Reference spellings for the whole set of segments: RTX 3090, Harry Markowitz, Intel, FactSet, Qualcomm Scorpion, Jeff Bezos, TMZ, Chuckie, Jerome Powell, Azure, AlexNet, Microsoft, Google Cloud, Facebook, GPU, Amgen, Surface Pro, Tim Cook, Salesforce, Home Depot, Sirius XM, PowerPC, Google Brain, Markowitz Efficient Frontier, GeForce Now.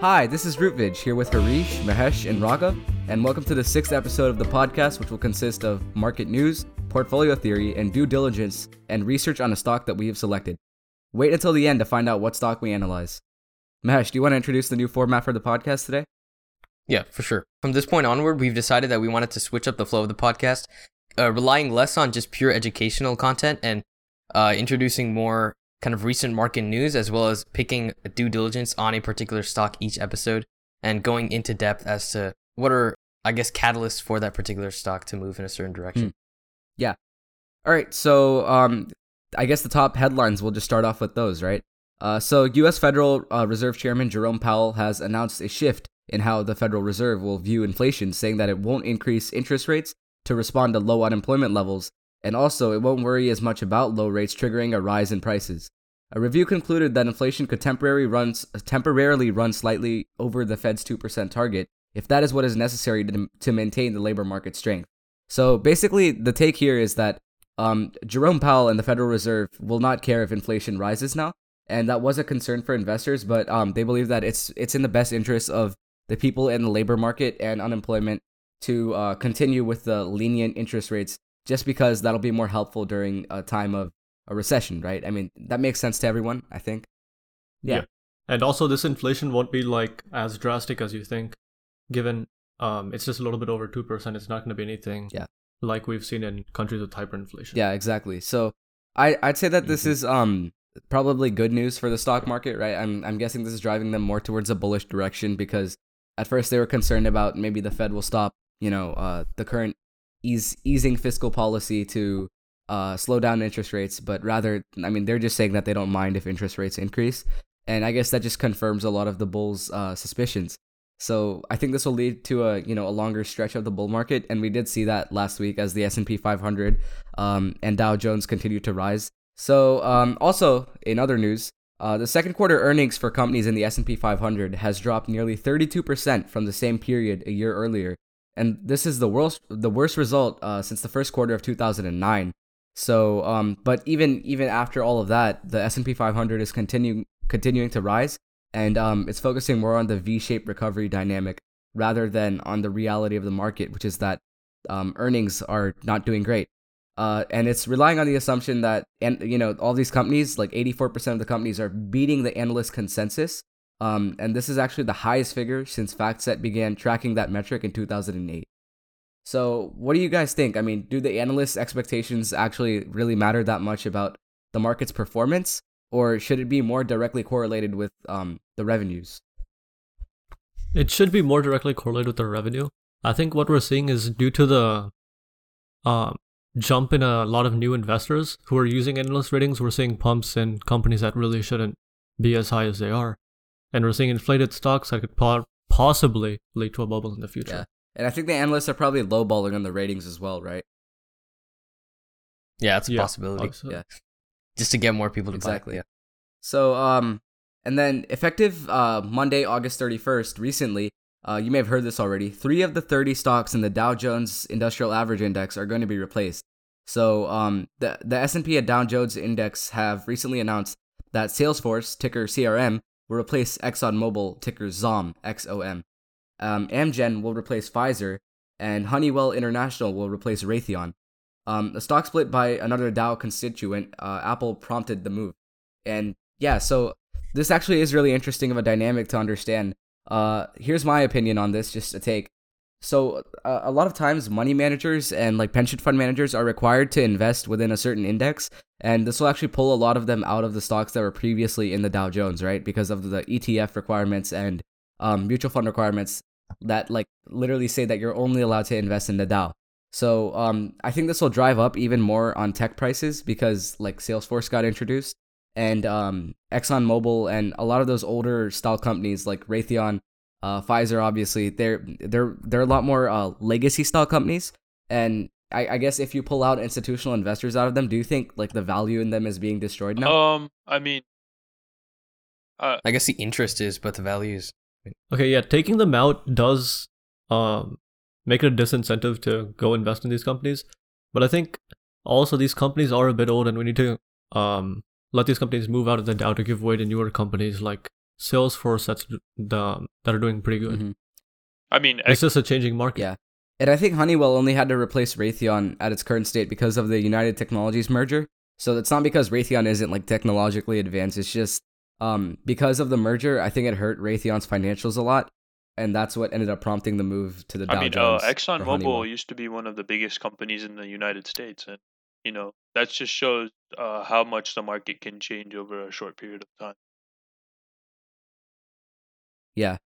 Hi, this is Rootvidge here with Harish, Mahesh, and Raga, and welcome to the 6th episode of the podcast, which will consist of market news, portfolio theory, and due diligence, and research on a stock that we have selected. Wait until the end to find out what stock we analyze. Mahesh, do you want to introduce the new format for the podcast today? Yeah, for sure. From this point onward, we've decided that we wanted to switch up the flow of the podcast, relying less on just pure educational content and introducing more kind of recent market news, as well as picking due diligence on a particular stock each episode and going into depth as to what are, I guess, catalysts for that particular stock to move in a certain direction. Yeah. All right. So I guess the top headlines, we'll just start off with those, right? So U.S. Federal Reserve Chairman Jerome Powell has announced a shift in how the Federal Reserve will view inflation, saying that it won't increase interest rates to respond to low unemployment levels, and also it won't worry as much about low rates triggering a rise in prices. A review concluded that inflation could temporarily run slightly over the Fed's 2% target, if that is what is necessary to maintain the labor market strength. So basically, the take here is that Jerome Powell and the Federal Reserve will not care if inflation rises now, and that was a concern for investors, but they believe that it's in the best interest of the people in the labor market and unemployment to continue with the lenient interest rates, just because that'll be more helpful during a time of a recession, right? I mean, that makes sense to everyone, I think. Yeah. And also, this inflation won't be like as drastic as you think, given it's just a little bit over 2%. It's not going to be anything like we've seen in countries with hyperinflation. Yeah, exactly. So I'd say that this is probably good news for the stock market, right? I'm guessing this is driving them more towards a bullish direction, because at first they were concerned about maybe the Fed will stop, the current easing fiscal policy to slow down interest rates, but rather, I mean, they're just saying that they don't mind if interest rates increase. And I guess that just confirms a lot of the bull's suspicions. So I think this will lead to a longer stretch of the bull market. And we did see that last week as the S&P 500 and Dow Jones continued to rise. So also in other news, the second quarter earnings for companies in the S&P 500 has dropped nearly 32% from the same period a year earlier. And this is the worst result since the first quarter of 2009. So, but even after all of that, the S&P 500 is continuing to rise, and it's focusing more on the V-shaped recovery dynamic rather than on the reality of the market, which is that earnings are not doing great. And it's relying on the assumption that, and all these companies, like 84% of the companies, are beating the analyst consensus. And this is actually the highest figure since FactSet began tracking that metric in 2008. So what do you guys think? I mean, do the analysts' expectations actually really matter that much about the market's performance, or should it be more directly correlated with the revenues? It should be more directly correlated with the revenue. I think what we're seeing is due to the jump in a lot of new investors who are using analyst ratings, we're seeing pumps in companies that really shouldn't be as high as they are. And we're seeing inflated stocks that could possibly lead to a bubble in the future. Yeah. And I think the analysts are probably lowballing on the ratings as well, right? Yeah, it's a possibility. Obviously. Yeah, just to get more people to buy. Yeah. So, and then effective Monday, August 31st, recently, you may have heard this already, 3 of the 30 stocks in the Dow Jones Industrial Average Index are going to be replaced. So, the S&P and Dow Jones Index have recently announced that Salesforce, ticker CRM, will replace ExxonMobil, ticker ZOM, XOM. Amgen will replace Pfizer, and Honeywell International will replace Raytheon. The stock split by another Dow constituent, Apple, prompted the move. And yeah, so this actually is really interesting of a dynamic to understand. Here's my opinion on this, just a take. So a lot of times money managers and like pension fund managers are required to invest within a certain index, and this will actually pull a lot of them out of the stocks that were previously in the Dow Jones, right? Because of the ETF requirements and mutual fund requirements that like literally say that you're only allowed to invest in the Dow. So I think this will drive up even more on tech prices, because like Salesforce got introduced, and ExxonMobil and a lot of those older style companies like Raytheon, Pfizer, obviously they're a lot more legacy style companies. And I guess if you pull out institutional investors out of them, do you think like the value in them is being destroyed now? I mean, I guess the interest is, but the value is. Okay, yeah, taking them out does make it a disincentive to go invest in these companies. But I think also these companies are a bit old, and we need to let these companies move out of the Dow to give way to newer companies like Salesforce that are doing pretty good. Mm-hmm. I mean, it's just a changing market. Yeah. And I think Honeywell only had to replace Raytheon at its current state because of the United Technologies merger. So it's not because Raytheon isn't like technologically advanced. It's just because of the merger, I think it hurt Raytheon's financials a lot. And that's what ended up prompting the move to the Dow Jones. ExxonMobil used to be one of the biggest companies in the United States. And, you know, that just shows how much the market can change over a short period of time. Yeah,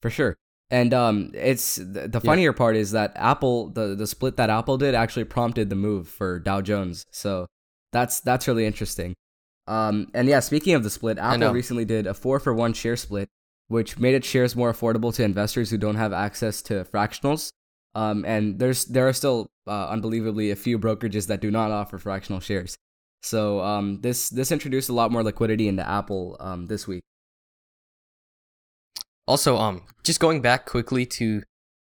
for sure. And it's the funnier part is that Apple, the split that Apple did actually prompted the move for Dow Jones. So that's really interesting. And yeah, speaking of the split, Apple recently did a 4-for-1 share split, which made its shares more affordable to investors who don't have access to fractionals. And there are still unbelievably a few brokerages that do not offer fractional shares. So this introduced a lot more liquidity into Apple this week. Also, just going back quickly to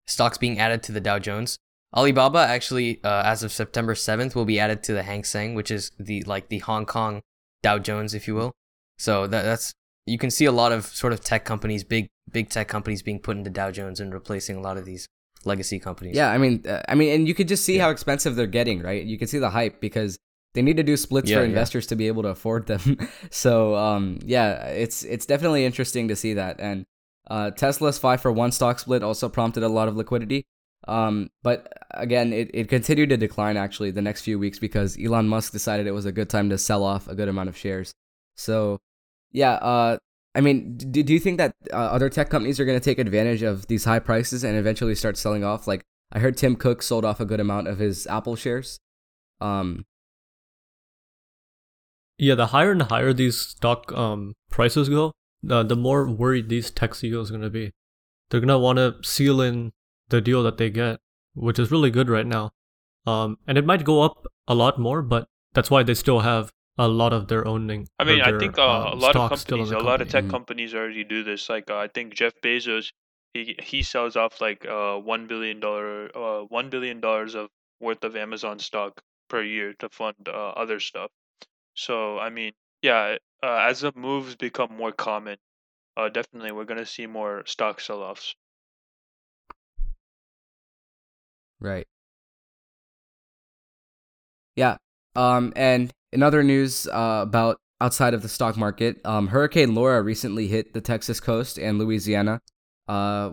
stocks being added to the Dow Jones, Alibaba actually, as of September 7th, will be added to the Hang Seng, which is the Hong Kong Dow Jones, if you will. So that's you can see a lot of sort of tech companies, big tech companies being put into Dow Jones and replacing a lot of these legacy companies. Yeah, I mean, and you could just see how expensive they're getting, right? You can see the hype because they need to do splits for investors to be able to afford them. So it's definitely interesting to see that. And Tesla's 5-for-1 stock split also prompted a lot of liquidity. But again, it continued to decline actually the next few weeks because Elon Musk decided it was a good time to sell off a good amount of shares. So yeah, I mean, do you think that other tech companies are going to take advantage of these high prices and eventually start selling off? Like I heard Tim Cook sold off a good amount of his Apple shares. Yeah, the higher and higher these stock prices go, the more worried these tech CEOs are going to be. They're going to want to seal in the deal that they get, which is really good right now. And it might go up a lot more, but that's why they still have a lot of their owning. I mean, I think a lot of companies, a lot of tech companies already do this. Like I think Jeff Bezos, he sells off like $1 billion of worth of Amazon stock per year to fund other stuff. So, I mean, yeah, as the moves become more common, definitely we're going to see more stock sell-offs. Right. Yeah. And in other news about outside of the stock market, Hurricane Laura recently hit the Texas coast and Louisiana,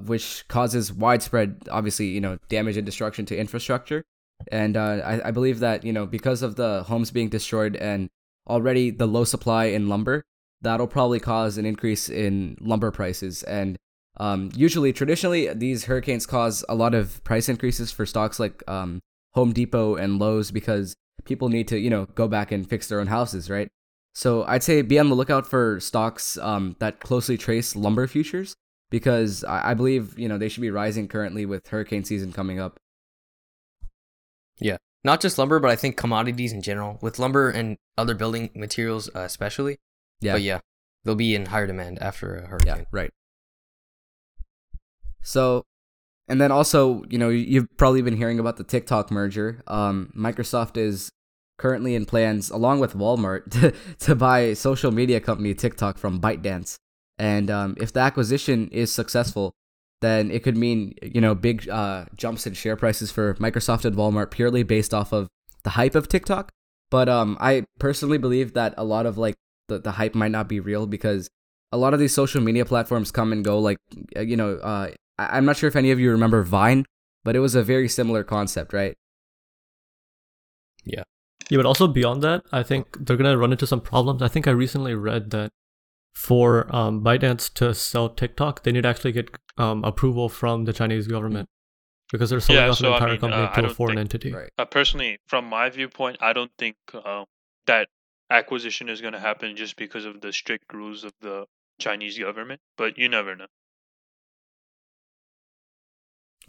which causes widespread, obviously, you know, damage and destruction to infrastructure. And I believe that, you know, because of the homes being destroyed and already the low supply in lumber, that'll probably cause an increase in lumber prices. And traditionally, these hurricanes cause a lot of price increases for stocks like Home Depot and Lowe's because people need to, you know, go back and fix their own houses, right? So I'd say be on the lookout for stocks that closely trace lumber futures because I believe, you know, they should be rising currently with hurricane season coming up. Yeah. Not just lumber, but I think commodities in general, with lumber and other building materials especially. Yeah. But yeah, they'll be in higher demand after a hurricane. Yeah, right. So, and then also, you know, you've probably been hearing about the TikTok merger. Microsoft is currently in plans, along with Walmart, to buy social media company TikTok from ByteDance. And if the acquisition is successful, then it could mean, you know, big jumps in share prices for Microsoft and Walmart purely based off of the hype of TikTok. But I personally believe that a lot of like the hype might not be real because a lot of these social media platforms come and go. Like, you know, I'm not sure if any of you remember Vine, but it was a very similar concept, right? Yeah. Yeah, but also beyond that, I think they're going to run into some problems. I think I recently read that for ByteDance to sell TikTok, they need to actually get approval from the Chinese government because they're selling off an entire company to a foreign entity. Right. Personally, from my viewpoint, I don't think that acquisition is going to happen just because of the strict rules of the Chinese government, but you never know.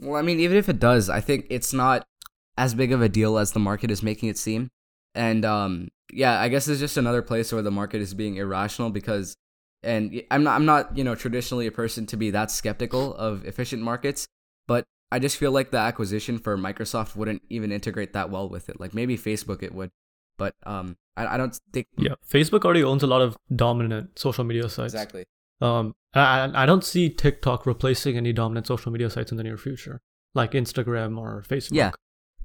Well, I mean, even if it does, I think it's not as big of a deal as the market is making it seem. And yeah, I guess it's just another place where the market is being irrational because. And I'm not, you know, traditionally a person to be that skeptical of efficient markets, but I just feel like the acquisition for Microsoft wouldn't even integrate that well with it. Like maybe Facebook it would, but I don't think. Yeah, Facebook already owns a lot of dominant social media sites. Exactly. I don't see TikTok replacing any dominant social media sites in the near future, like Instagram or Facebook,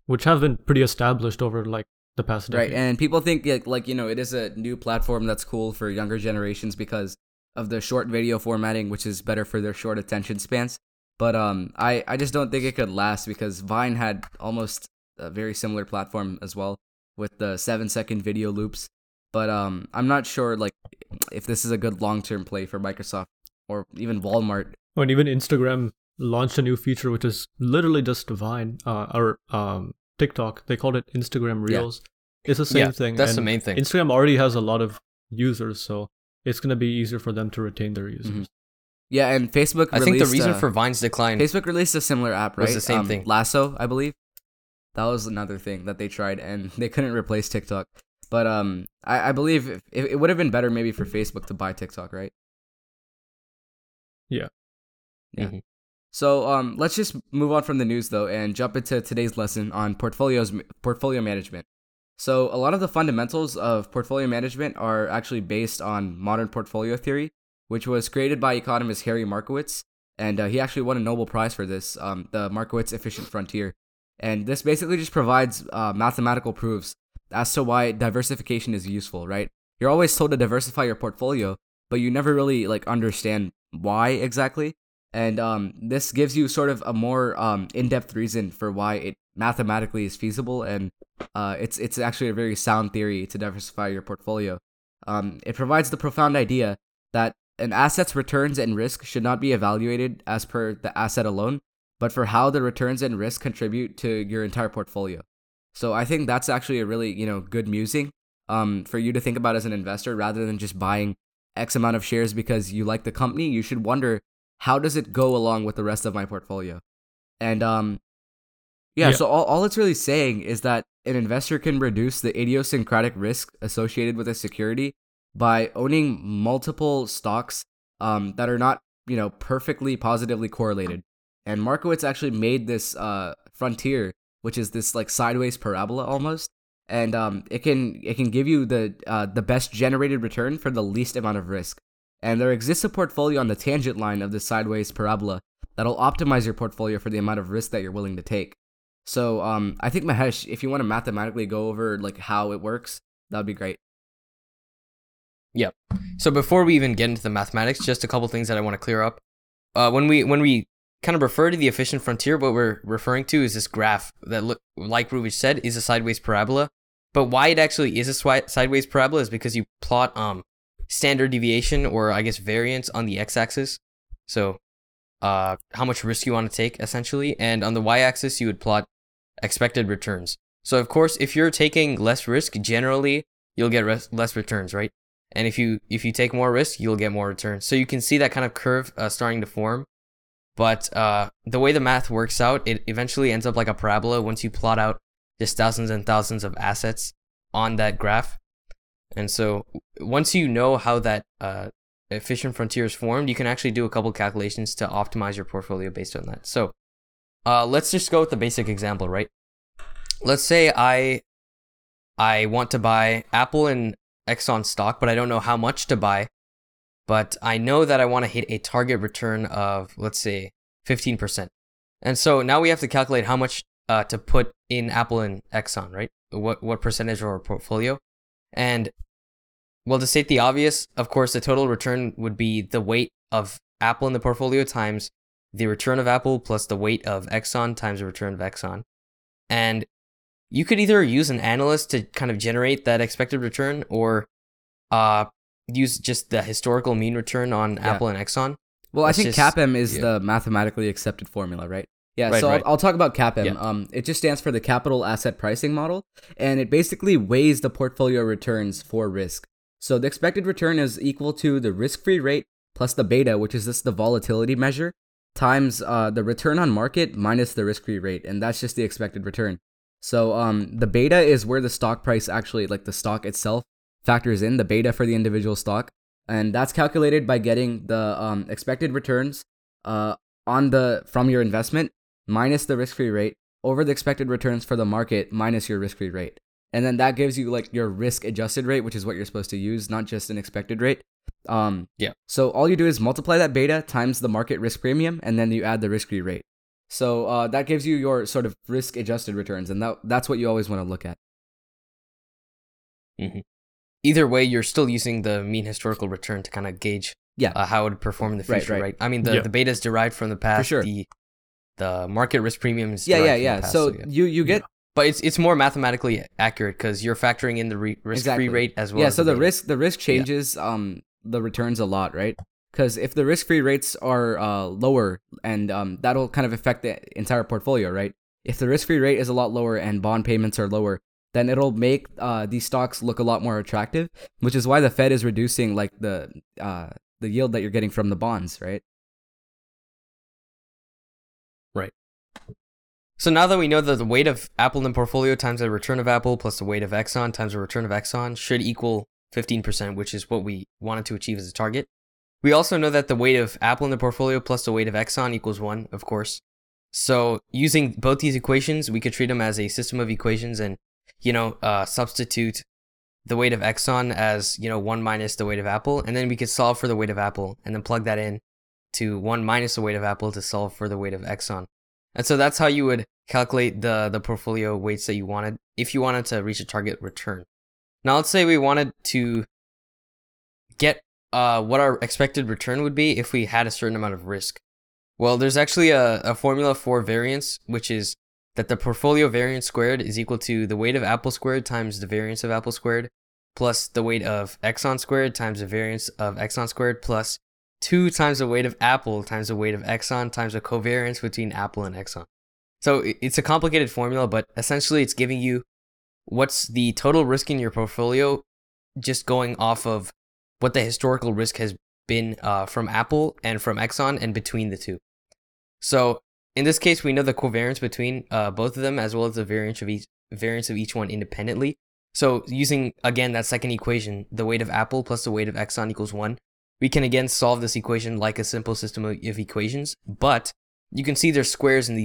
which have been pretty established over like the past decade. Right, and people think like you know, it is a new platform that's cool for younger generations because of the short video formatting, which is better for their short attention spans. But I just don't think it could last because Vine had almost a very similar platform as well with the 7-second video loops. But I'm not sure like if this is a good long-term play for Microsoft or even Walmart. And even Instagram launched a new feature, which is literally just Vine or TikTok. They called it Instagram Reels. Yeah. It's the same thing. That's the main thing. Instagram already has a lot of users, so it's going to be easier for them to retain their users. Mm-hmm. Yeah, and Facebook released, I think the reason for Vine's decline... Facebook released a similar app, right? It was the same thing. Lasso, I believe. That was another thing that they tried, and they couldn't replace TikTok. But I believe it would have been better maybe for Facebook to buy TikTok, right? Yeah. Yeah. Mm-hmm. So let's just move on from the news, though, and jump into today's lesson on portfolio management. So a lot of the fundamentals of portfolio management are actually based on modern portfolio theory, which was created by economist Harry Markowitz, and he actually won a Nobel Prize for this, the Markowitz Efficient Frontier. And this basically just provides mathematical proofs as to why diversification is useful, right? You're always told to diversify your portfolio, but you never really like understand why exactly. And this gives you sort of a more in-depth reason for why it mathematically is feasible, and it's actually a very sound theory to diversify your portfolio. It provides the profound idea that an asset's returns and risk should not be evaluated as per the asset alone, but for how the returns and risk contribute to your entire portfolio. So I think that's actually a really, you know, good musing for you to think about as an investor, rather than just buying X amount of shares because you like the company. You should wonder, how does it go along with the rest of my portfolio? And so all it's really saying is that an investor can reduce the idiosyncratic risk associated with a security by owning multiple stocks that are not, you know, perfectly positively correlated. And Markowitz actually made this frontier, which is this like sideways parabola almost, and it can give you the best generated return for the least amount of risk. And there exists a portfolio on the tangent line of the sideways parabola that'll optimize your portfolio for the amount of risk that you're willing to take. So I think, Mahesh, if you want to mathematically go over like how it works, that'd be great. Yep. So before we even get into the mathematics, just a couple things that I want to clear up. When we kind of refer to the efficient frontier, what we're referring to is this graph that, like Rootvidge said, is a sideways parabola. But why it actually is a sideways parabola is because you plot standard deviation, or I guess variance, on the x-axis. So how much risk you want to take, essentially. And on the y-axis, you would plot expected returns. So, of course, if you're taking less risk, generally, you'll get less returns, right? And if you take more risk, you'll get more returns. So you can see that kind of curve starting to form. But the way the math works out, it eventually ends up like a parabola once you plot out just thousands and thousands of assets on that graph. And so once you know how that efficient frontier is formed, you can actually do a couple calculations to optimize your portfolio based on that. So let's just go with the basic example, right? Let's say I want to buy Apple and Exxon stock, but I don't know how much to buy, but I know that I want to hit a target return of, let's say, 15%. And so now we have to calculate how much to put in Apple and Exxon, right? What percentage of our portfolio? And, well, to state the obvious, of course, the total return would be the weight of Apple in the portfolio times the return of Apple plus the weight of Exxon times the return of Exxon. And you could either use an analyst to kind of generate that expected return, or use just the historical mean return on Apple and Exxon. Well, I think CAPM is the mathematically accepted formula, right? Yeah, right, so right. I'll talk about CAPM. Yeah. It just stands for the Capital Asset Pricing Model, and it basically weighs the portfolio returns for risk. So the expected return is equal to the risk-free rate plus the beta, which is just the volatility measure, times the return on market minus the risk-free rate, and that's just the expected return. So the beta is where the stock price actually, like the stock itself, factors in the beta for the individual stock. And that's calculated by getting the expected returns from your investment minus the risk-free rate over the expected returns for the market minus your risk-free rate. And then that gives you like your risk-adjusted rate, which is what you're supposed to use, not just an expected rate. So all you do is multiply that beta times the market risk premium, and then you add the risk-free rate. So that gives you your sort of risk-adjusted returns, and that's what you always want to look at. Mm-hmm. Either way, you're still using the mean historical return to kind of gauge how it would perform in the future, right? I mean, the beta is derived from the past. For sure. The market risk premium is derived from the past. So you get... Yeah. But it's more mathematically accurate because you're factoring in the risk-free rate as well. Yeah, as so the risk changes the returns a lot, right? Because if the risk-free rates are lower, and that'll kind of affect the entire portfolio, right? If the risk-free rate is a lot lower and bond payments are lower, then it'll make these stocks look a lot more attractive, which is why the Fed is reducing like the yield that you're getting from the bonds, right? Right. So now that we know that the weight of Apple in portfolio times the return of Apple plus the weight of Exxon times the return of Exxon should equal 15%, which is what we wanted to achieve as a target. We also know that the weight of Apple in the portfolio plus the weight of Exxon equals 1, of course. So using both these equations, we could treat them as a system of equations and, substitute the weight of Exxon as, 1 minus the weight of Apple. And then we could solve for the weight of Apple and then plug that in to 1 minus the weight of Apple to solve for the weight of Exxon. And so that's how you would calculate the portfolio weights that you wanted if you wanted to reach a target return. Now, let's say we wanted to get what our expected return would be if we had a certain amount of risk. Well, there's actually a formula for variance, which is that the portfolio variance squared is equal to the weight of Apple squared times the variance of Apple squared plus the weight of Exxon squared times the variance of Exxon squared plus 2 times the weight of Apple times the weight of Exxon times the covariance between Apple and Exxon. So it's a complicated formula, but essentially it's giving you what's the total risk in your portfolio just going off of what the historical risk has been from Apple and from Exxon and between the two. So in this case, we know the covariance between both of them as well as the variance of each one independently. So using, again, that second equation, the weight of Apple plus the weight of Exxon equals 1, we can again solve this equation like a simple system of equations, but you can see there's squares in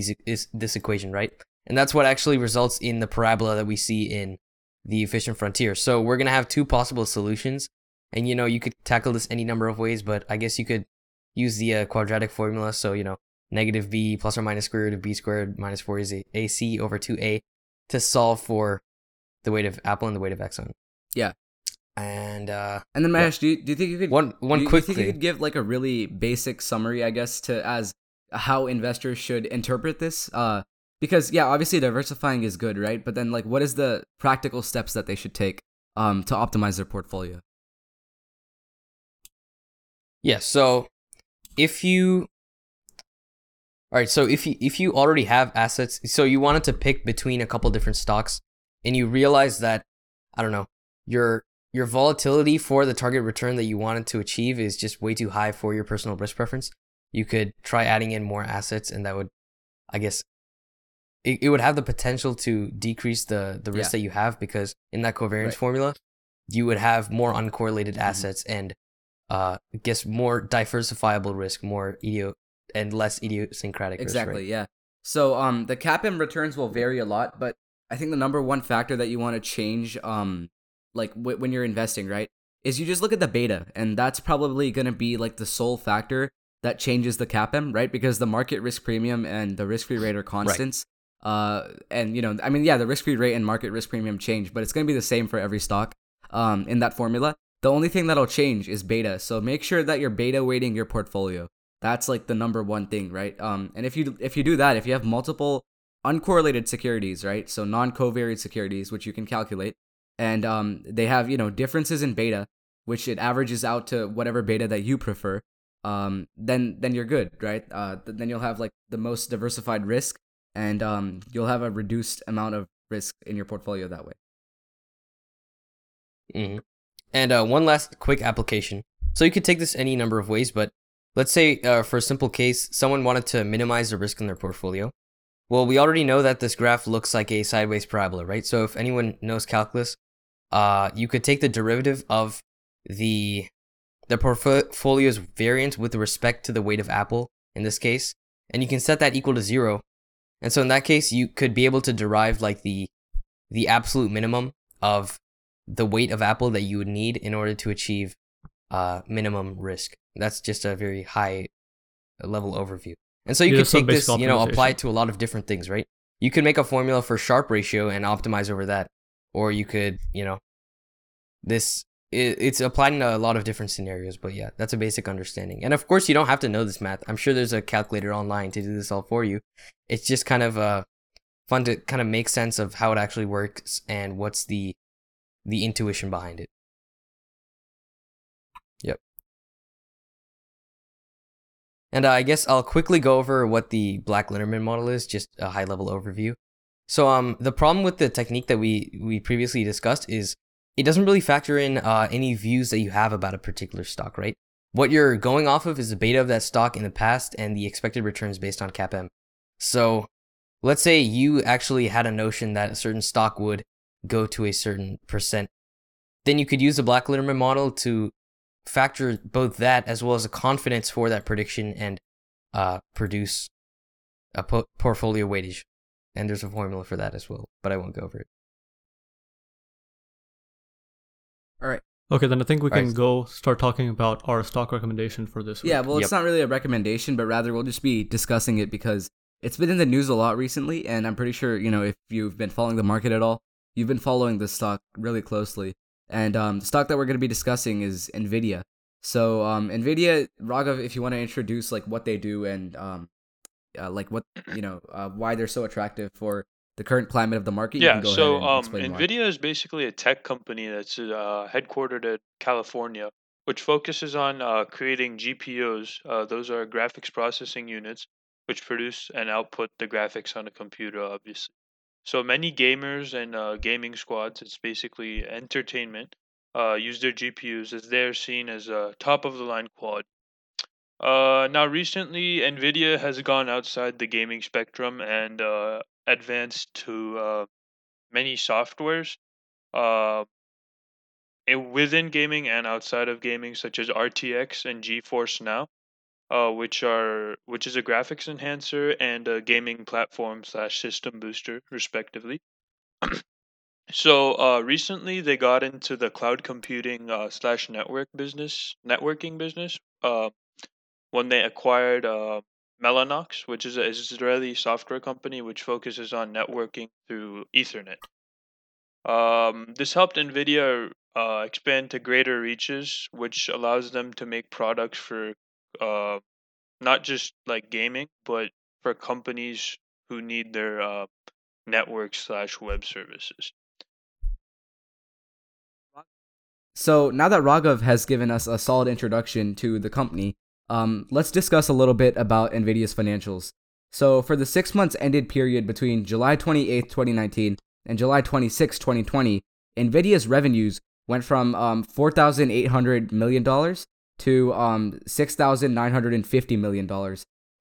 this equation, right? And that's what actually results in the parabola that we see in the efficient frontier. So we're going to have 2 possible solutions, and you could tackle this any number of ways, but I guess you could use the quadratic formula. So, negative b plus or minus square root of b squared minus 4ac over 2a to solve for the weight of Apple and the weight of Exxon. Yeah. And then Mahesh, do you think you could give like a really basic summary, I guess, to as how investors should interpret this? Because obviously diversifying is good, right? But then like, what is the practical steps that they should take to optimize their portfolio? Yeah. So if you already have assets, so you wanted to pick between a couple different stocks, and you realize that your volatility for the target return that you wanted to achieve is just way too high for your personal risk preference, you could try adding in more assets, and that would, I guess, it would have the potential to decrease the risk that you have, because in that covariance formula, you would have more uncorrelated assets and, I guess, more diversifiable risk, more less idiosyncratic risk. Exactly, right? So the CAPM returns will vary a lot, but I think the number one factor that you want to change when you're investing, right, is you just look at the beta, and that's probably going to be like the sole factor that changes the CAPM, right? Because the market risk premium and the risk-free rate are constants. Right. The risk-free rate and market risk premium change, but it's going to be the same for every stock in that formula. The only thing that'll change is beta. So make sure that you're beta weighting your portfolio. That's like the number one thing, right? And if you do that, if you have multiple uncorrelated securities, right? So non-covariate securities, which you can calculate, and they have differences in beta, which it averages out to whatever beta that you prefer, then you're good, right? Then you'll have like the most diversified risk, and you'll have a reduced amount of risk in your portfolio that way. Mm-hmm. And one last quick application. So you could take this any number of ways, but let's say for a simple case, someone wanted to minimize the risk in their portfolio. Well, we already know that this graph looks like a sideways parabola, right? So if anyone knows calculus, you could take the derivative of the portfolio's variance with respect to the weight of Apple in this case, and you can set that equal to 0. And so in that case, you could be able to derive like the absolute minimum of the weight of Apple that you would need in order to achieve minimum risk. That's just a very high level overview. And so you can take this, apply it to a lot of different things, right? You could make a formula for sharp ratio and optimize over that. Or you could, it's applied in a lot of different scenarios. But yeah, that's a basic understanding. And of course, you don't have to know this math. I'm sure there's a calculator online to do this all for you. It's just kind of fun to kind of make sense of how it actually works and what's the intuition behind it. Yep. And I guess I'll quickly go over what the Black-Litterman model is, just a high-level overview. So the problem with the technique that we previously discussed is it doesn't really factor in any views that you have about a particular stock, right? What you're going off of is the beta of that stock in the past and the expected returns based on CAPM. So let's say you actually had a notion that a certain stock would go to a certain percent. Then you could use the Black-Litterman model to factor both that as well as the confidence for that prediction and produce a portfolio weightage. And there's a formula for that as well, but I won't go over it. All right. Okay, then I think we can go start talking about our stock recommendation for this week. Yeah, well, it's not really a recommendation, but rather we'll just be discussing it because it's been in the news a lot recently, and I'm pretty sure, if you've been following the market at all, you've been following this stock really closely. And the stock that we're going to be discussing is Nvidia. So Nvidia, Raga, if you want to introduce what they do and why they're so attractive for the current climate of the market. Yeah, you can go ahead and Nvidia why. Is basically a tech company that's headquartered in California, which focuses on creating GPUs. Those are graphics processing units, which produce and output the graphics on a computer, obviously. So many gamers and gaming squads, it's basically entertainment, use their GPUs as they're seen as top-of-the-line quality. Now, recently, NVIDIA has gone outside the gaming spectrum and advanced to many softwares within gaming and outside of gaming, such as RTX and GeForce Now, which is a graphics enhancer and a gaming platform / system booster, respectively. So recently, they got into the cloud computing / networking business. When they acquired Mellanox, which is an Israeli software company which focuses on networking through Ethernet. This helped NVIDIA expand to greater reaches, which allows them to make products for not just gaming, but for companies who need their network / web services. So now that Raghav has given us a solid introduction to the company, let's discuss a little bit about NVIDIA's financials. So for the 6 months ended period between July 28, 2019 and July 26, 2020, NVIDIA's revenues went from $4,800 million to $6,950 million.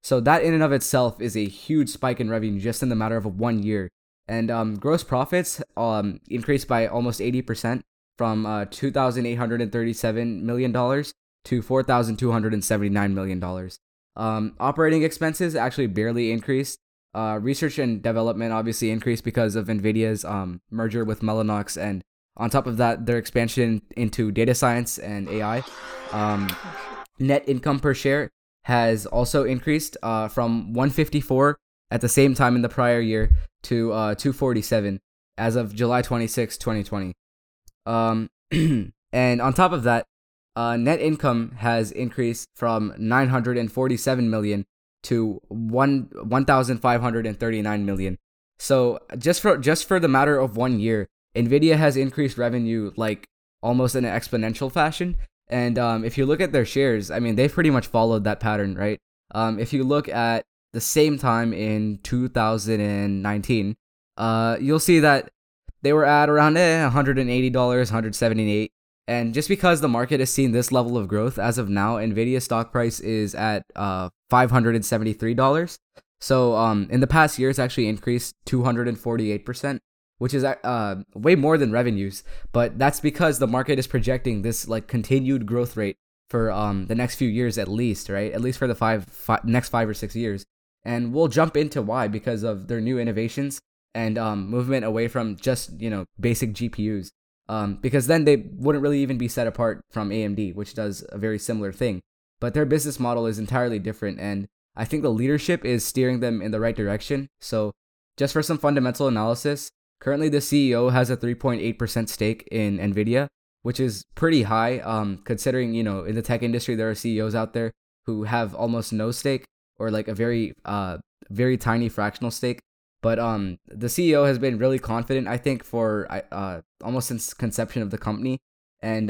So that in and of itself is a huge spike in revenue just in the matter of 1 year. And gross profits increased by almost 80% from $2,837 million to $4,279 million. Operating expenses actually barely increased. Research and development obviously increased because of NVIDIA's merger with Mellanox, and on top of that, their expansion into data science and AI. Net income per share has also increased from $154 at the same time in the prior year to $247 as of July 26, 2020. And on top of that, net income has increased from $947 million to $1,539 million. So just for the matter of 1 year, NVIDIA has increased revenue almost in an exponential fashion. And if you look at their shares, they've pretty much followed that pattern, right? If you look at the same time in 2019, you'll see that they were at around $180, $178. And just because the market has seen this level of growth, as of now, NVIDIA's stock price is at $573. So in the past year, it's actually increased 248%, which is way more than revenues. But that's because the market is projecting this continued growth rate for the next few years at least, right? At least for the next 5 or 6 years. And we'll jump into why, because of their new innovations and movement away from just basic GPUs. because then they wouldn't really even be set apart from AMD, which does a very similar thing. But their business model is entirely different, and I think the leadership is steering them in the right direction. So just for some fundamental analysis, currently the CEO has a 3.8% stake in Nvidia, which is pretty high, considering, you know, in the tech industry, there are CEOs out there who have almost no stake or like a very tiny fractional stake. But the CEO has been really confident, I think, for almost since conception of the company. And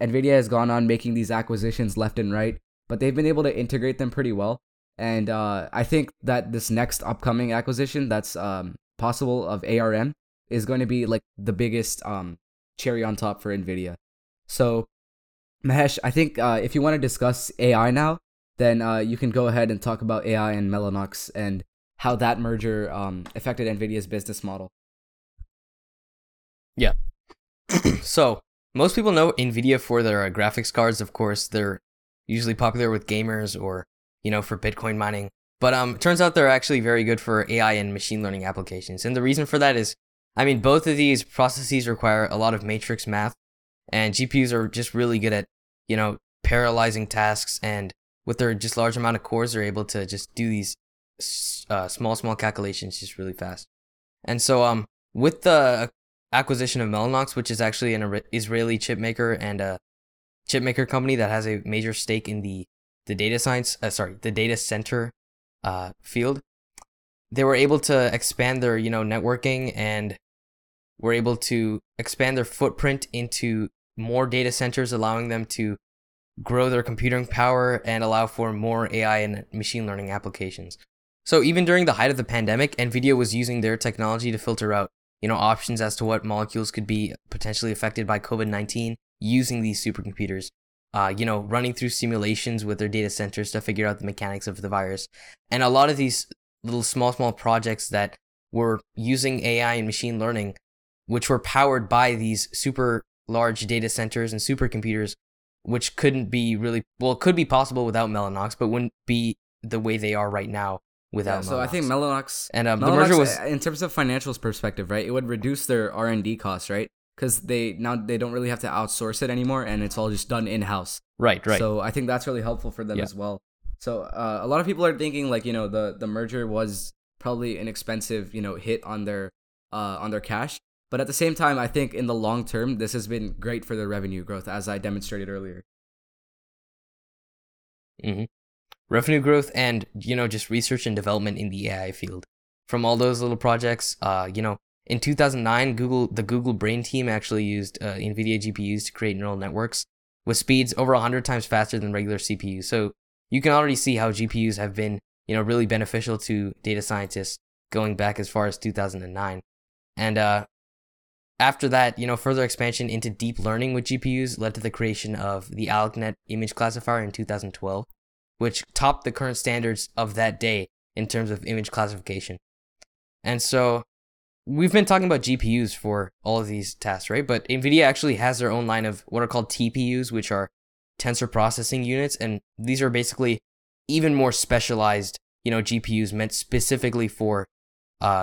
NVIDIA has gone on making these acquisitions left and right, but they've been able to integrate them pretty well. And I think that this next upcoming acquisition that's possible of ARM is going to be like the biggest cherry on top for NVIDIA. So, Mahesh, I think if you want to discuss AI now, then you can go ahead and talk about AI and Mellanox and how that merger affected NVIDIA's business model. Yeah. So, most people know NVIDIA for their graphics cards. Of course, they're usually popular with gamers or, you know, for Bitcoin mining. But it turns out they're actually very good for AI and machine learning applications. And the reason for that is, I mean, both of these processes require a lot of matrix math, and GPUs are just really good at, you know, parallelizing tasks, and with their just large amount of cores, they're able to just do these small calculations just really fast. And so with the acquisition of Mellanox, which is actually an Israeli chipmaker and a chipmaker company that has a major stake in the data center field, they were able to expand their, you know, networking, and were able to expand their footprint into more data centers, allowing them to grow their computing power and allow for more AI and machine learning applications. So even during the height of the pandemic, NVIDIA was using their technology to filter out, you know, options as to what molecules could be potentially affected by COVID-19 using these supercomputers, you know, running through simulations with their data centers to figure out the mechanics of the virus. And a lot of these little small projects that were using AI and machine learning, which were powered by these super large data centers and supercomputers, which could be possible without Mellanox, but wouldn't be the way they are right now without Mellanox. So I think Mellanox, and Mellanox, the merger was, in terms of financials perspective, right? It would reduce their R&D costs, right? Because they don't really have to outsource it anymore, and it's all just done in-house. Right. So I think that's really helpful for them as well. So a lot of people are thinking, like, you know, the merger was probably an expensive, you know, hit on their cash. But at the same time, I think in the long term, this has been great for their revenue growth, as I demonstrated earlier. Mm-hmm. Revenue growth and, you know, just research and development in the AI field. From all those little projects, you know, in 2009, the Google Brain team actually used NVIDIA GPUs to create neural networks with speeds over 100 times faster than regular CPUs. So you can already see how GPUs have been, you know, really beneficial to data scientists going back as far as 2009. And, after that, you know, further expansion into deep learning with GPUs led to the creation of the AlexNet image classifier in 2012, which topped the current standards of that day in terms of image classification. And so we've been talking about GPUs for all of these tasks, right? But NVIDIA actually has their own line of what are called TPUs, which are tensor processing units. And these are basically even more specialized, you know, GPUs meant specifically for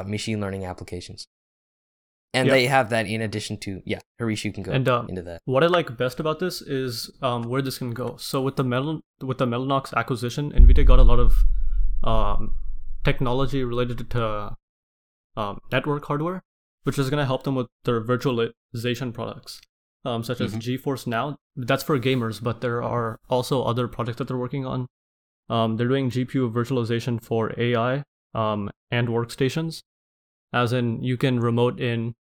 machine learning applications. And they have that in addition to, Harish, you can go into that. What I like best about this is where this can go. So with the Mellanox acquisition, NVIDIA got a lot of technology related to network hardware, which is going to help them with their virtualization products, such as GeForce Now. That's for gamers, but there are also other projects that they're working on. They're doing GPU virtualization for AI and workstations, as in you can remote in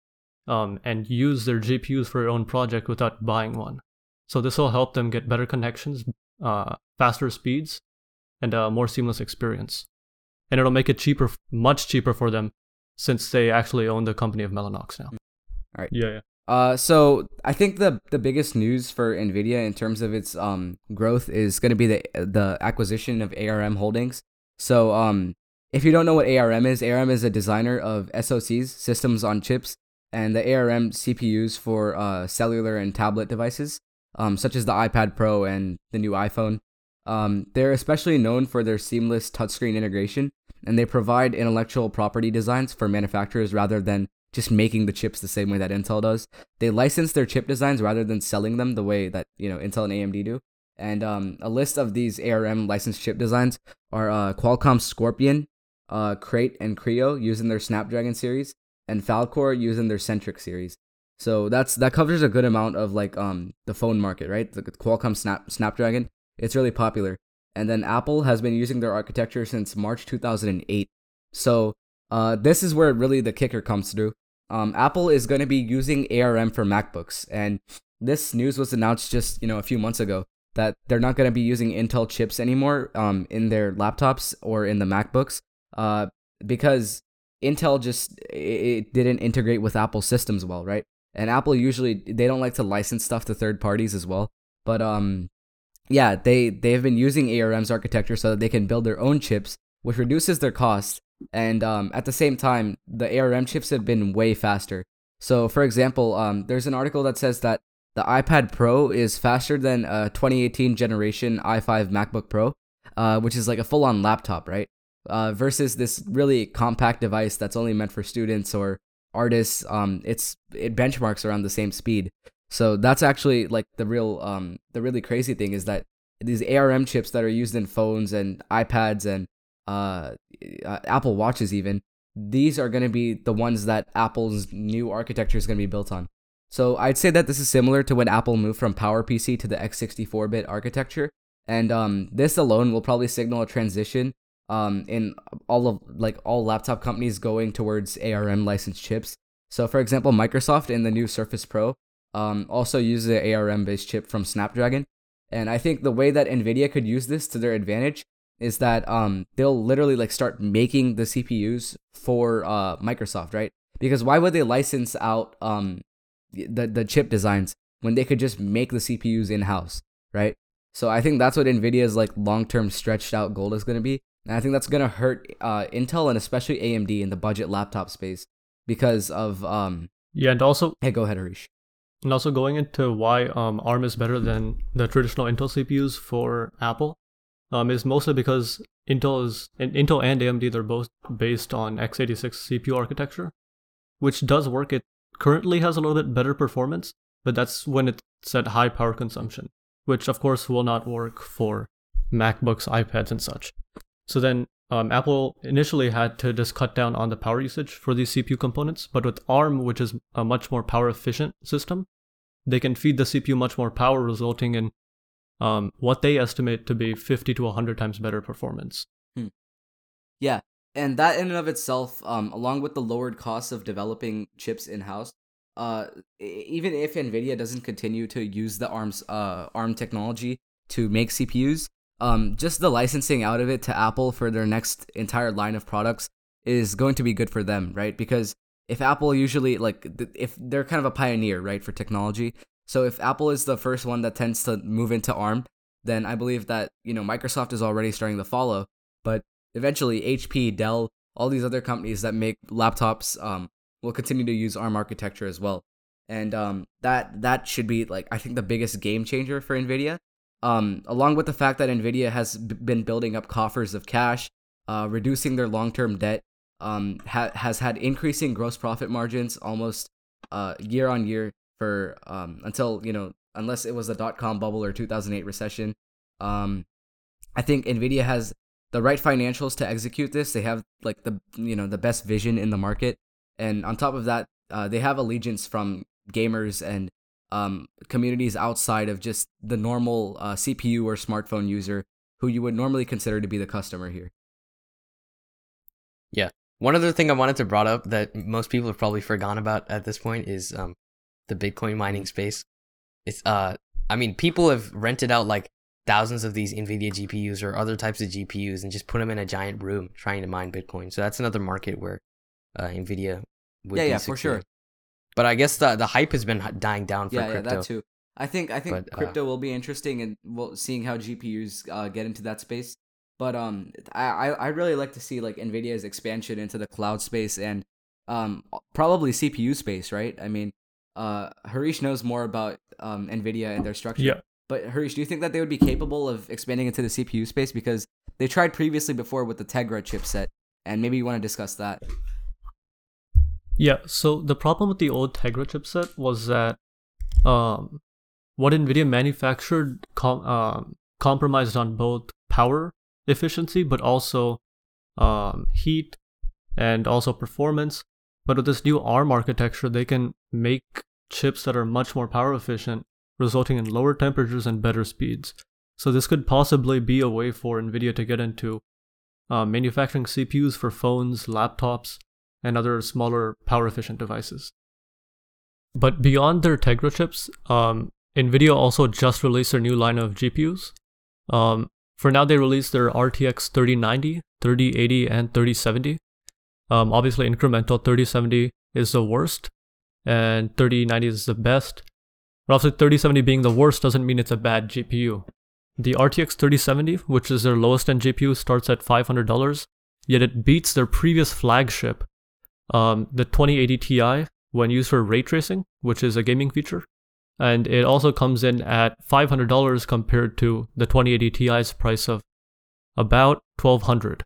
and use their GPUs for your own project without buying one. So this will help them get better connections, faster speeds, and a more seamless experience. And it'll make it cheaper, much cheaper for them, since they actually own the company of Mellanox now. All right. Yeah. So I think the biggest news for NVIDIA in terms of its growth is going to be the acquisition of ARM Holdings. So if you don't know what ARM is a designer of SoCs, systems on chips, and the ARM CPUs for cellular and tablet devices, such as the iPad Pro and the new iPhone. They're especially known for their seamless touchscreen integration, and they provide intellectual property designs for manufacturers rather than just making the chips the same way that Intel does. They license their chip designs rather than selling them the way that, you know, Intel and AMD do. And a list of these ARM licensed chip designs are Qualcomm Scorpion, Crate, and Creo using their Snapdragon series, and Falcor using their Centric series. So that covers a good amount of like the phone market, right? The Qualcomm Snapdragon, it's really popular. And then Apple has been using their architecture since March 2008. So this is where really the kicker comes through. Apple is going to be using ARM for MacBooks, and this news was announced just a few months ago that they're not going to be using Intel chips anymore in their laptops or in the MacBooks because Intel just it didn't integrate with Apple systems well, right? And Apple usually, they don't like to license stuff to third parties as well. But yeah, they have been using ARM's architecture so that they can build their own chips, which reduces their cost. And at the same time, the ARM chips have been way faster. So for example, there's an article that says that the iPad Pro is faster than a 2018 generation i5 MacBook Pro, which is like a full-on laptop, right? Versus this really compact device that's only meant for students or artists. It benchmarks around the same speed. So that's actually like the really crazy thing is that these ARM chips that are used in phones and iPads and Apple Watches even, these are going to be the ones that Apple's new architecture is going to be built on. So I'd say that this is similar to when Apple moved from PowerPC to the x64-bit architecture, and this alone will probably signal a transition in all laptop companies going towards ARM licensed chips. So for example, Microsoft in the new Surface Pro also uses an ARM based chip from Snapdragon, and I think the way that Nvidia could use this to their advantage is that they'll literally like start making the CPUs for Microsoft, right? Because why would they license out the chip designs when they could just make the CPUs in house, right? So I think that's what Nvidia's like long term stretched out goal is going to be. And I think that's going to hurt Intel and especially AMD in the budget laptop space because of... yeah, and also... Hey, go ahead, Harish. And also going into why ARM is better than the traditional Intel CPUs for Apple is mostly because Intel and AMD, they're both based on x86 CPU architecture, which does work. It currently has a little bit better performance, but that's when it's at high power consumption, which of course will not work for MacBooks, iPads, and such. So then Apple initially had to just cut down on the power usage for these CPU components, but with ARM, which is a much more power efficient system, they can feed the CPU much more power, resulting in what they estimate to be 50 to 100 times better performance. Yeah, and that in and of itself, along with the lowered costs of developing chips in-house, even if NVIDIA doesn't continue to use the ARM technology to make CPUs, just the licensing out of it to Apple for their next entire line of products is going to be good for them, right? Because if Apple usually, if they're kind of a pioneer, right, for technology. So if Apple is the first one that tends to move into ARM, then I believe that, Microsoft is already starting to follow. But eventually, HP, Dell, all these other companies that make laptops will continue to use ARM architecture as well. And that should be, I think the biggest game changer for NVIDIA. Along with the fact that NVIDIA has been building up coffers of cash, reducing their long-term debt, has had increasing gross profit margins almost year on year for until, unless it was the dot-com bubble or 2008 recession. I think NVIDIA has the right financials to execute this. They have the best vision in the market. And on top of that, they have allegiance from gamers and communities outside of just the normal CPU or smartphone user who you would normally consider to be the customer here. Yeah. One other thing I wanted to brought up that most people have probably forgotten about at this point is the Bitcoin mining space. It's people have rented out thousands of these NVIDIA GPUs or other types of GPUs and just put them in a giant room trying to mine Bitcoin. So that's another market where NVIDIA would be secure. For sure. But I guess the hype has been dying down for crypto. Yeah, that too. I think crypto will be interesting and seeing how GPUs get into that space. But I really like to see NVIDIA's expansion into the cloud space and probably CPU space, right? I mean, Harish knows more about NVIDIA and their structure. Yeah. But Harish, do you think that they would be capable of expanding into the CPU space? Because they tried previously before with the Tegra chipset, and maybe you want to discuss that. Yeah, so the problem with the old Tegra chipset was that what NVIDIA manufactured compromised on both power efficiency, but also heat and also performance. But with this new ARM architecture, they can make chips that are much more power efficient, resulting in lower temperatures and better speeds. So this could possibly be a way for NVIDIA to get into manufacturing CPUs for phones, laptops, and other smaller power-efficient devices. But beyond their Tegra chips, NVIDIA also just released their new line of GPUs. For now, they released their RTX 3090, 3080, and 3070. Obviously, incremental 3070 is the worst, and 3090 is the best. But obviously, 3070 being the worst doesn't mean it's a bad GPU. The RTX 3070, which is their lowest-end GPU, starts at $500, yet it beats their previous flagship, the 2080 Ti, when used for ray tracing, which is a gaming feature. And it also comes in at $500 compared to the 2080 Ti's price of about $1,200.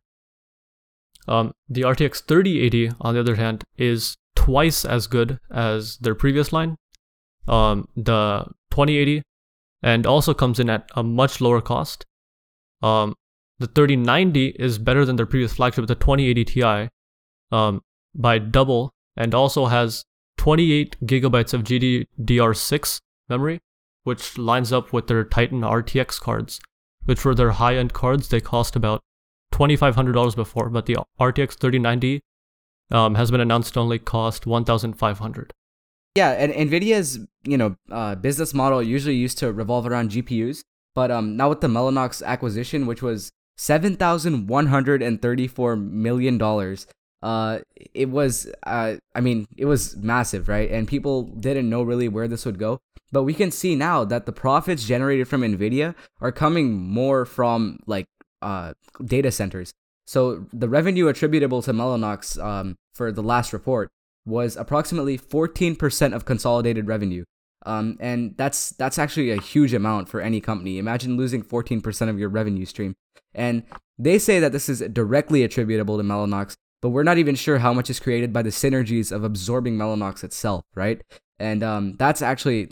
The RTX 3080, on the other hand, is twice as good as their previous line, the 2080, and also comes in at a much lower cost. The 3090 is better than their previous flagship, the 2080 Ti, by double, and also has 28 gigabytes of GDDR6 memory, which lines up with their Titan RTX cards, which were their high-end cards. They cost about $2,500 before, but the RTX 3090 has been announced to only cost $1,500. Yeah, and NVIDIA's business model usually used to revolve around GPUs, but now with the Mellanox acquisition, which was $7,134 million, it was massive, right? And people didn't know really where this would go. But we can see now that the profits generated from NVIDIA are coming more from data centers. So the revenue attributable to Mellanox for the last report was approximately 14% of consolidated revenue. And that's actually a huge amount for any company. Imagine losing 14% of your revenue stream. And they say that this is directly attributable to Mellanox, but we're not even sure how much is created by the synergies of absorbing Mellanox itself, right? And that's actually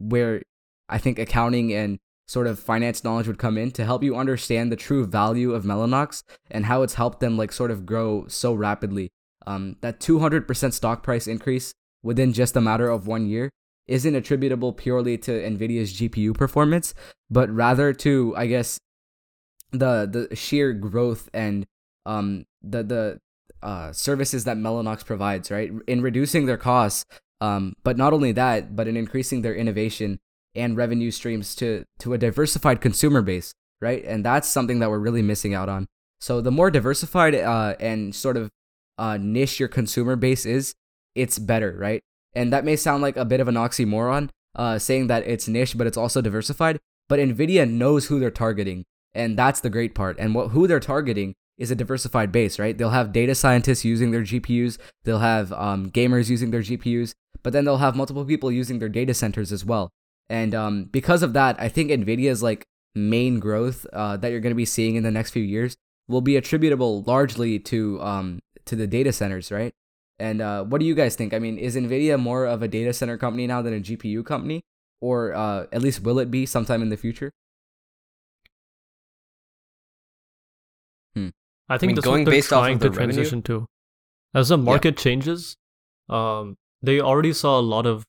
where I think accounting and sort of finance knowledge would come in to help you understand the true value of Mellanox and how it's helped them sort of grow so rapidly. That 200% stock price increase within just a matter of 1 year isn't attributable purely to NVIDIA's GPU performance, but rather to, I guess, the sheer growth and the services that Mellanox provides, right? In reducing their costs, but not only that, but in increasing their innovation and revenue streams to a diversified consumer base, right? And that's something that we're really missing out on. So the more diversified and sort of niche your consumer base is, it's better, right? And that may sound like a bit of an oxymoron, saying that it's niche, but it's also diversified. But NVIDIA knows who they're targeting, and that's the great part. And who they're targeting is a diversified base, right? They'll have data scientists using their GPUs, they'll have gamers using their GPUs, but then they'll have multiple people using their data centers as well. And because of that, I think NVIDIA's main growth that you're going to be seeing in the next few years will be attributable largely to the data centers, right? And what do you guys think? I mean, is NVIDIA more of a data center company now than a GPU company? Or at least will it be sometime in the future? I think that's what they're trying to transition to. As the market changes, they already saw a lot of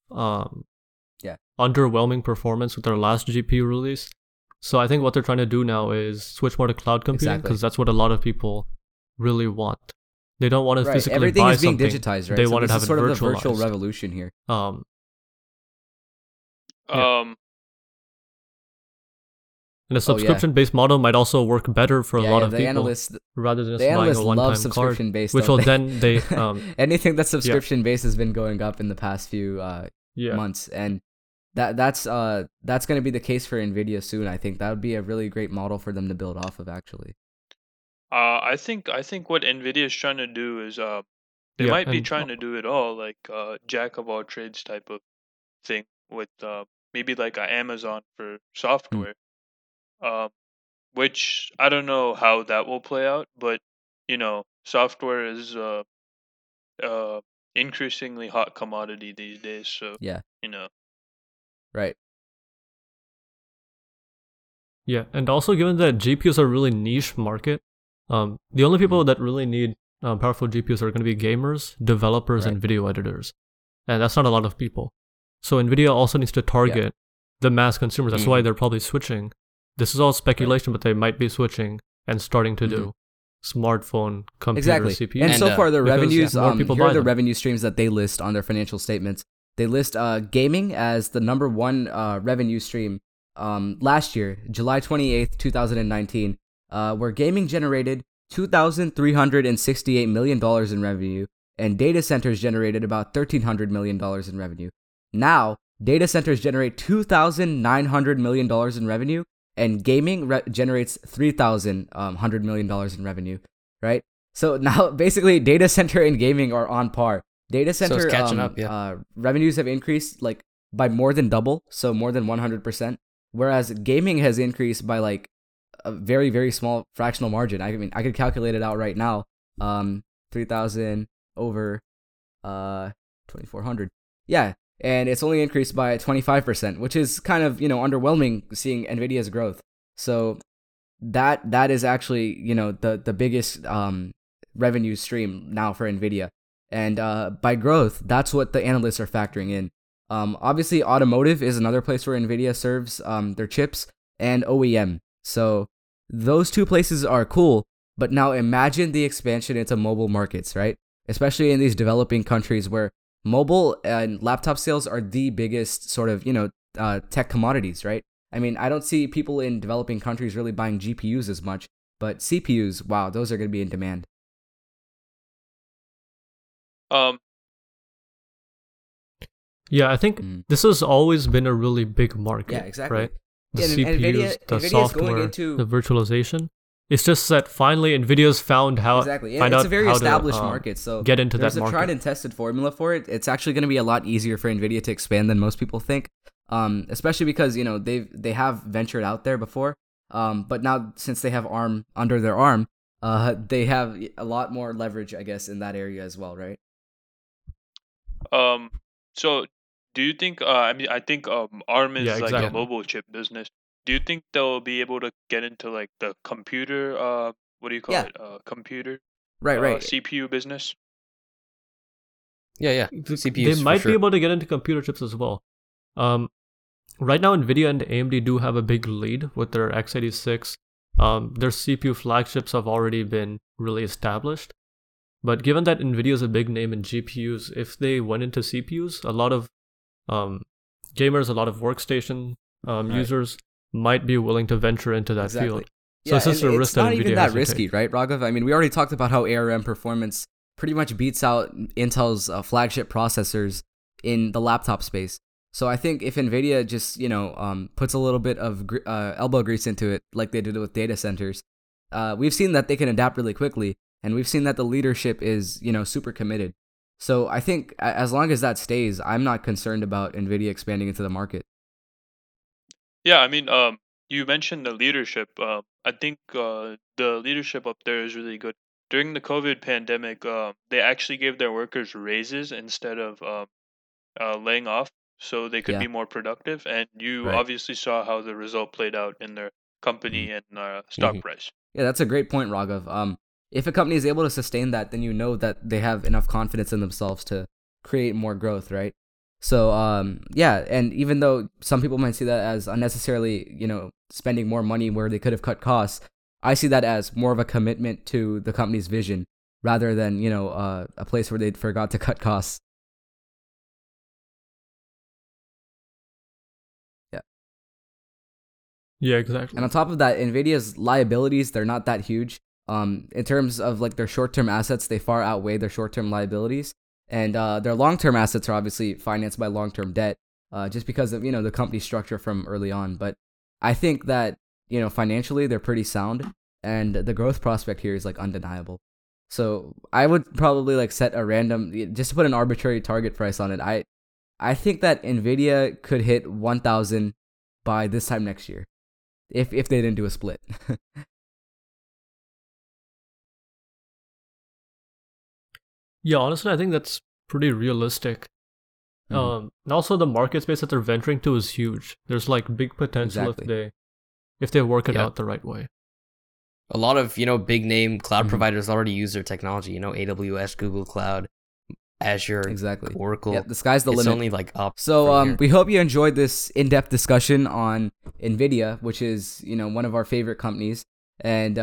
underwhelming performance with their last GPU release. So I think what they're trying to do now is switch more to cloud computing, because that's what a lot of people really want. They don't want to physically everything buy something. Everything is being digitized, right? They want to have it virtualized. This is sort of the virtual revolution here. And a subscription-based model might also work better for a lot of people, rather than just buying a one-time card, which will then they anything that's subscription-based has been going up in the past few months, and that's going to be the case for NVIDIA soon. I think that would be a really great model for them to build off of, actually. I think what NVIDIA is trying to do is they might be trying to do it all, jack of all trades type of thing, with maybe an Amazon for software. Which I don't know how that will play out, but software is increasingly hot commodity these days. So, yeah, you know. Right. Yeah, and also given that GPUs are a really niche market, the only people that really need powerful GPUs are going to be gamers, developers, and video editors. And that's not a lot of people. So NVIDIA also needs to target the mass consumers. That's why they're probably switching. This is all speculation, but they might be switching and starting to do smartphone, computer, CPU. And so far, their revenues, here are the revenue streams that they list on their financial statements. They list gaming as the number one revenue stream. Last year, July 28th, 2019, where gaming generated $2,368 million in revenue, and data centers generated about $1,300 million in revenue. Now, data centers generate $2,900 million in revenue, and gaming generates $3,100 million in revenue, right? So now, basically, data center and gaming are on par. Data center so it's catching up, revenues have increased like by more than double, so more than 100%. Whereas gaming has increased by like a very, very small fractional margin. I mean, I could calculate it out right now. 3,000 over 2,400. Yeah, and it's only increased by 25%, which is kind of, you know, underwhelming seeing NVIDIA's growth. So that is actually, you know, the biggest revenue stream now for NVIDIA. And by growth, that's what the analysts are factoring in. Obviously, automotive is another place where NVIDIA serves their chips, and OEM. So those two places are cool, but now imagine the expansion into mobile markets, right? Especially in these developing countries where mobile and laptop sales are the biggest sort of, you know, tech commodities, right? I mean, I don't see people in developing countries really buying GPUs as much, but CPUs, wow, those are going to be in demand. Yeah, I think this has always been a really big market, right? The CPUs, the NVIDIA's software, the virtualization. It's just that finally NVIDIA's found how it's a very established market, so get into that market. There's a tried and tested formula for it. It's actually going to be a lot easier for NVIDIA to expand than most people think, especially because, you know, they have ventured out there before, but now since they have ARM under their arm, they have a lot more leverage, I guess, in that area as well, right? So do you think, ARM is like a mobile chip business. Do you think they'll be able to get into like the computer, it? Computer? Right. CPU business? Yeah. CPUs, they might be able to get into computer chips as well. Right now, NVIDIA and AMD do have a big lead with their x86. Their CPU flagships have already been really established. But given that NVIDIA is a big name in GPUs, if they went into CPUs, a lot of gamers, a lot of workstation users might be willing to venture into that field. So yeah, it's just a risk that NVIDIA has to take. It's not even that risky, right, Raghav? I mean, we already talked about how ARM performance pretty much beats out Intel's flagship processors in the laptop space. So I think if NVIDIA just, you know, puts a little bit of elbow grease into it, like they did with data centers, we've seen that they can adapt really quickly. And we've seen that the leadership is, you know, super committed. So I think as long as that stays, I'm not concerned about NVIDIA expanding into the market. Yeah, I mean, you mentioned the leadership. I think the leadership up there is really good. During the COVID pandemic, they actually gave their workers raises instead of laying off so they could be more productive. And you obviously saw how the result played out in their company and stock price. Yeah, that's a great point, Raghav. If a company is able to sustain that, then you know that they have enough confidence in themselves to create more growth, right? So, and even though some people might see that as unnecessarily, you know, spending more money where they could have cut costs, I see that as more of a commitment to the company's vision rather than, you know, a place where they forgot to cut costs. Yeah, exactly. And on top of that, NVIDIA's liabilities, they're not that huge. In terms of like their short-term assets, they far outweigh their short-term liabilities, and their long-term assets are obviously financed by long-term debt, just because of, you know, the company structure from early on. But I think that, you know, financially they're pretty sound, and the growth prospect here is like undeniable. So I would probably like set a random, just to put an arbitrary target price on it. I think that NVIDIA could hit 1,000 by this time next year, if they didn't do a split. Yeah, honestly, I think that's pretty realistic. Mm-hmm. And also the market space that they're venturing to is huge. There's like big potential if they work it out the right way. A lot of, big name cloud providers already use their technology, AWS, Google Cloud, Azure, Oracle. Yeah, the sky's the limit. It's only like up. So we hope you enjoyed this in-depth discussion on Nvidia, which is, one of our favorite companies. And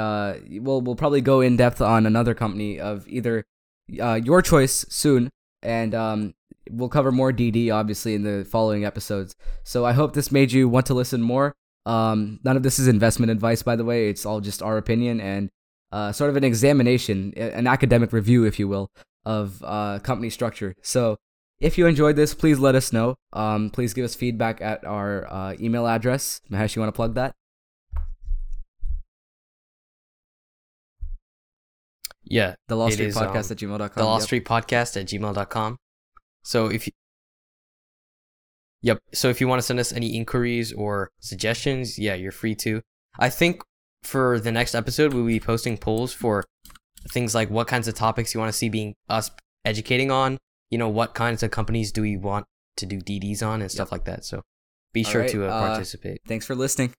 we'll probably go in depth on another company of either your choice soon. And we'll cover more DD, obviously, in the following episodes. So I hope this made you want to listen more. None of this is investment advice, by the way. It's all just our opinion and sort of an examination, an academic review, if you will, of company structure. So if you enjoyed this, please let us know. Please give us feedback at our email address. Mahesh, you want to plug that? Yeah. TheLostStreetPodcast at gmail.com. TheLostStreetPodcast at gmail.com. So if you want to send us any inquiries or suggestions, you're free to. I think for the next episode, we'll be posting polls for things like what kinds of topics you want to see being us educating on, what kinds of companies do we want to do DDs on and stuff like that. So be sure to participate. Thanks for listening.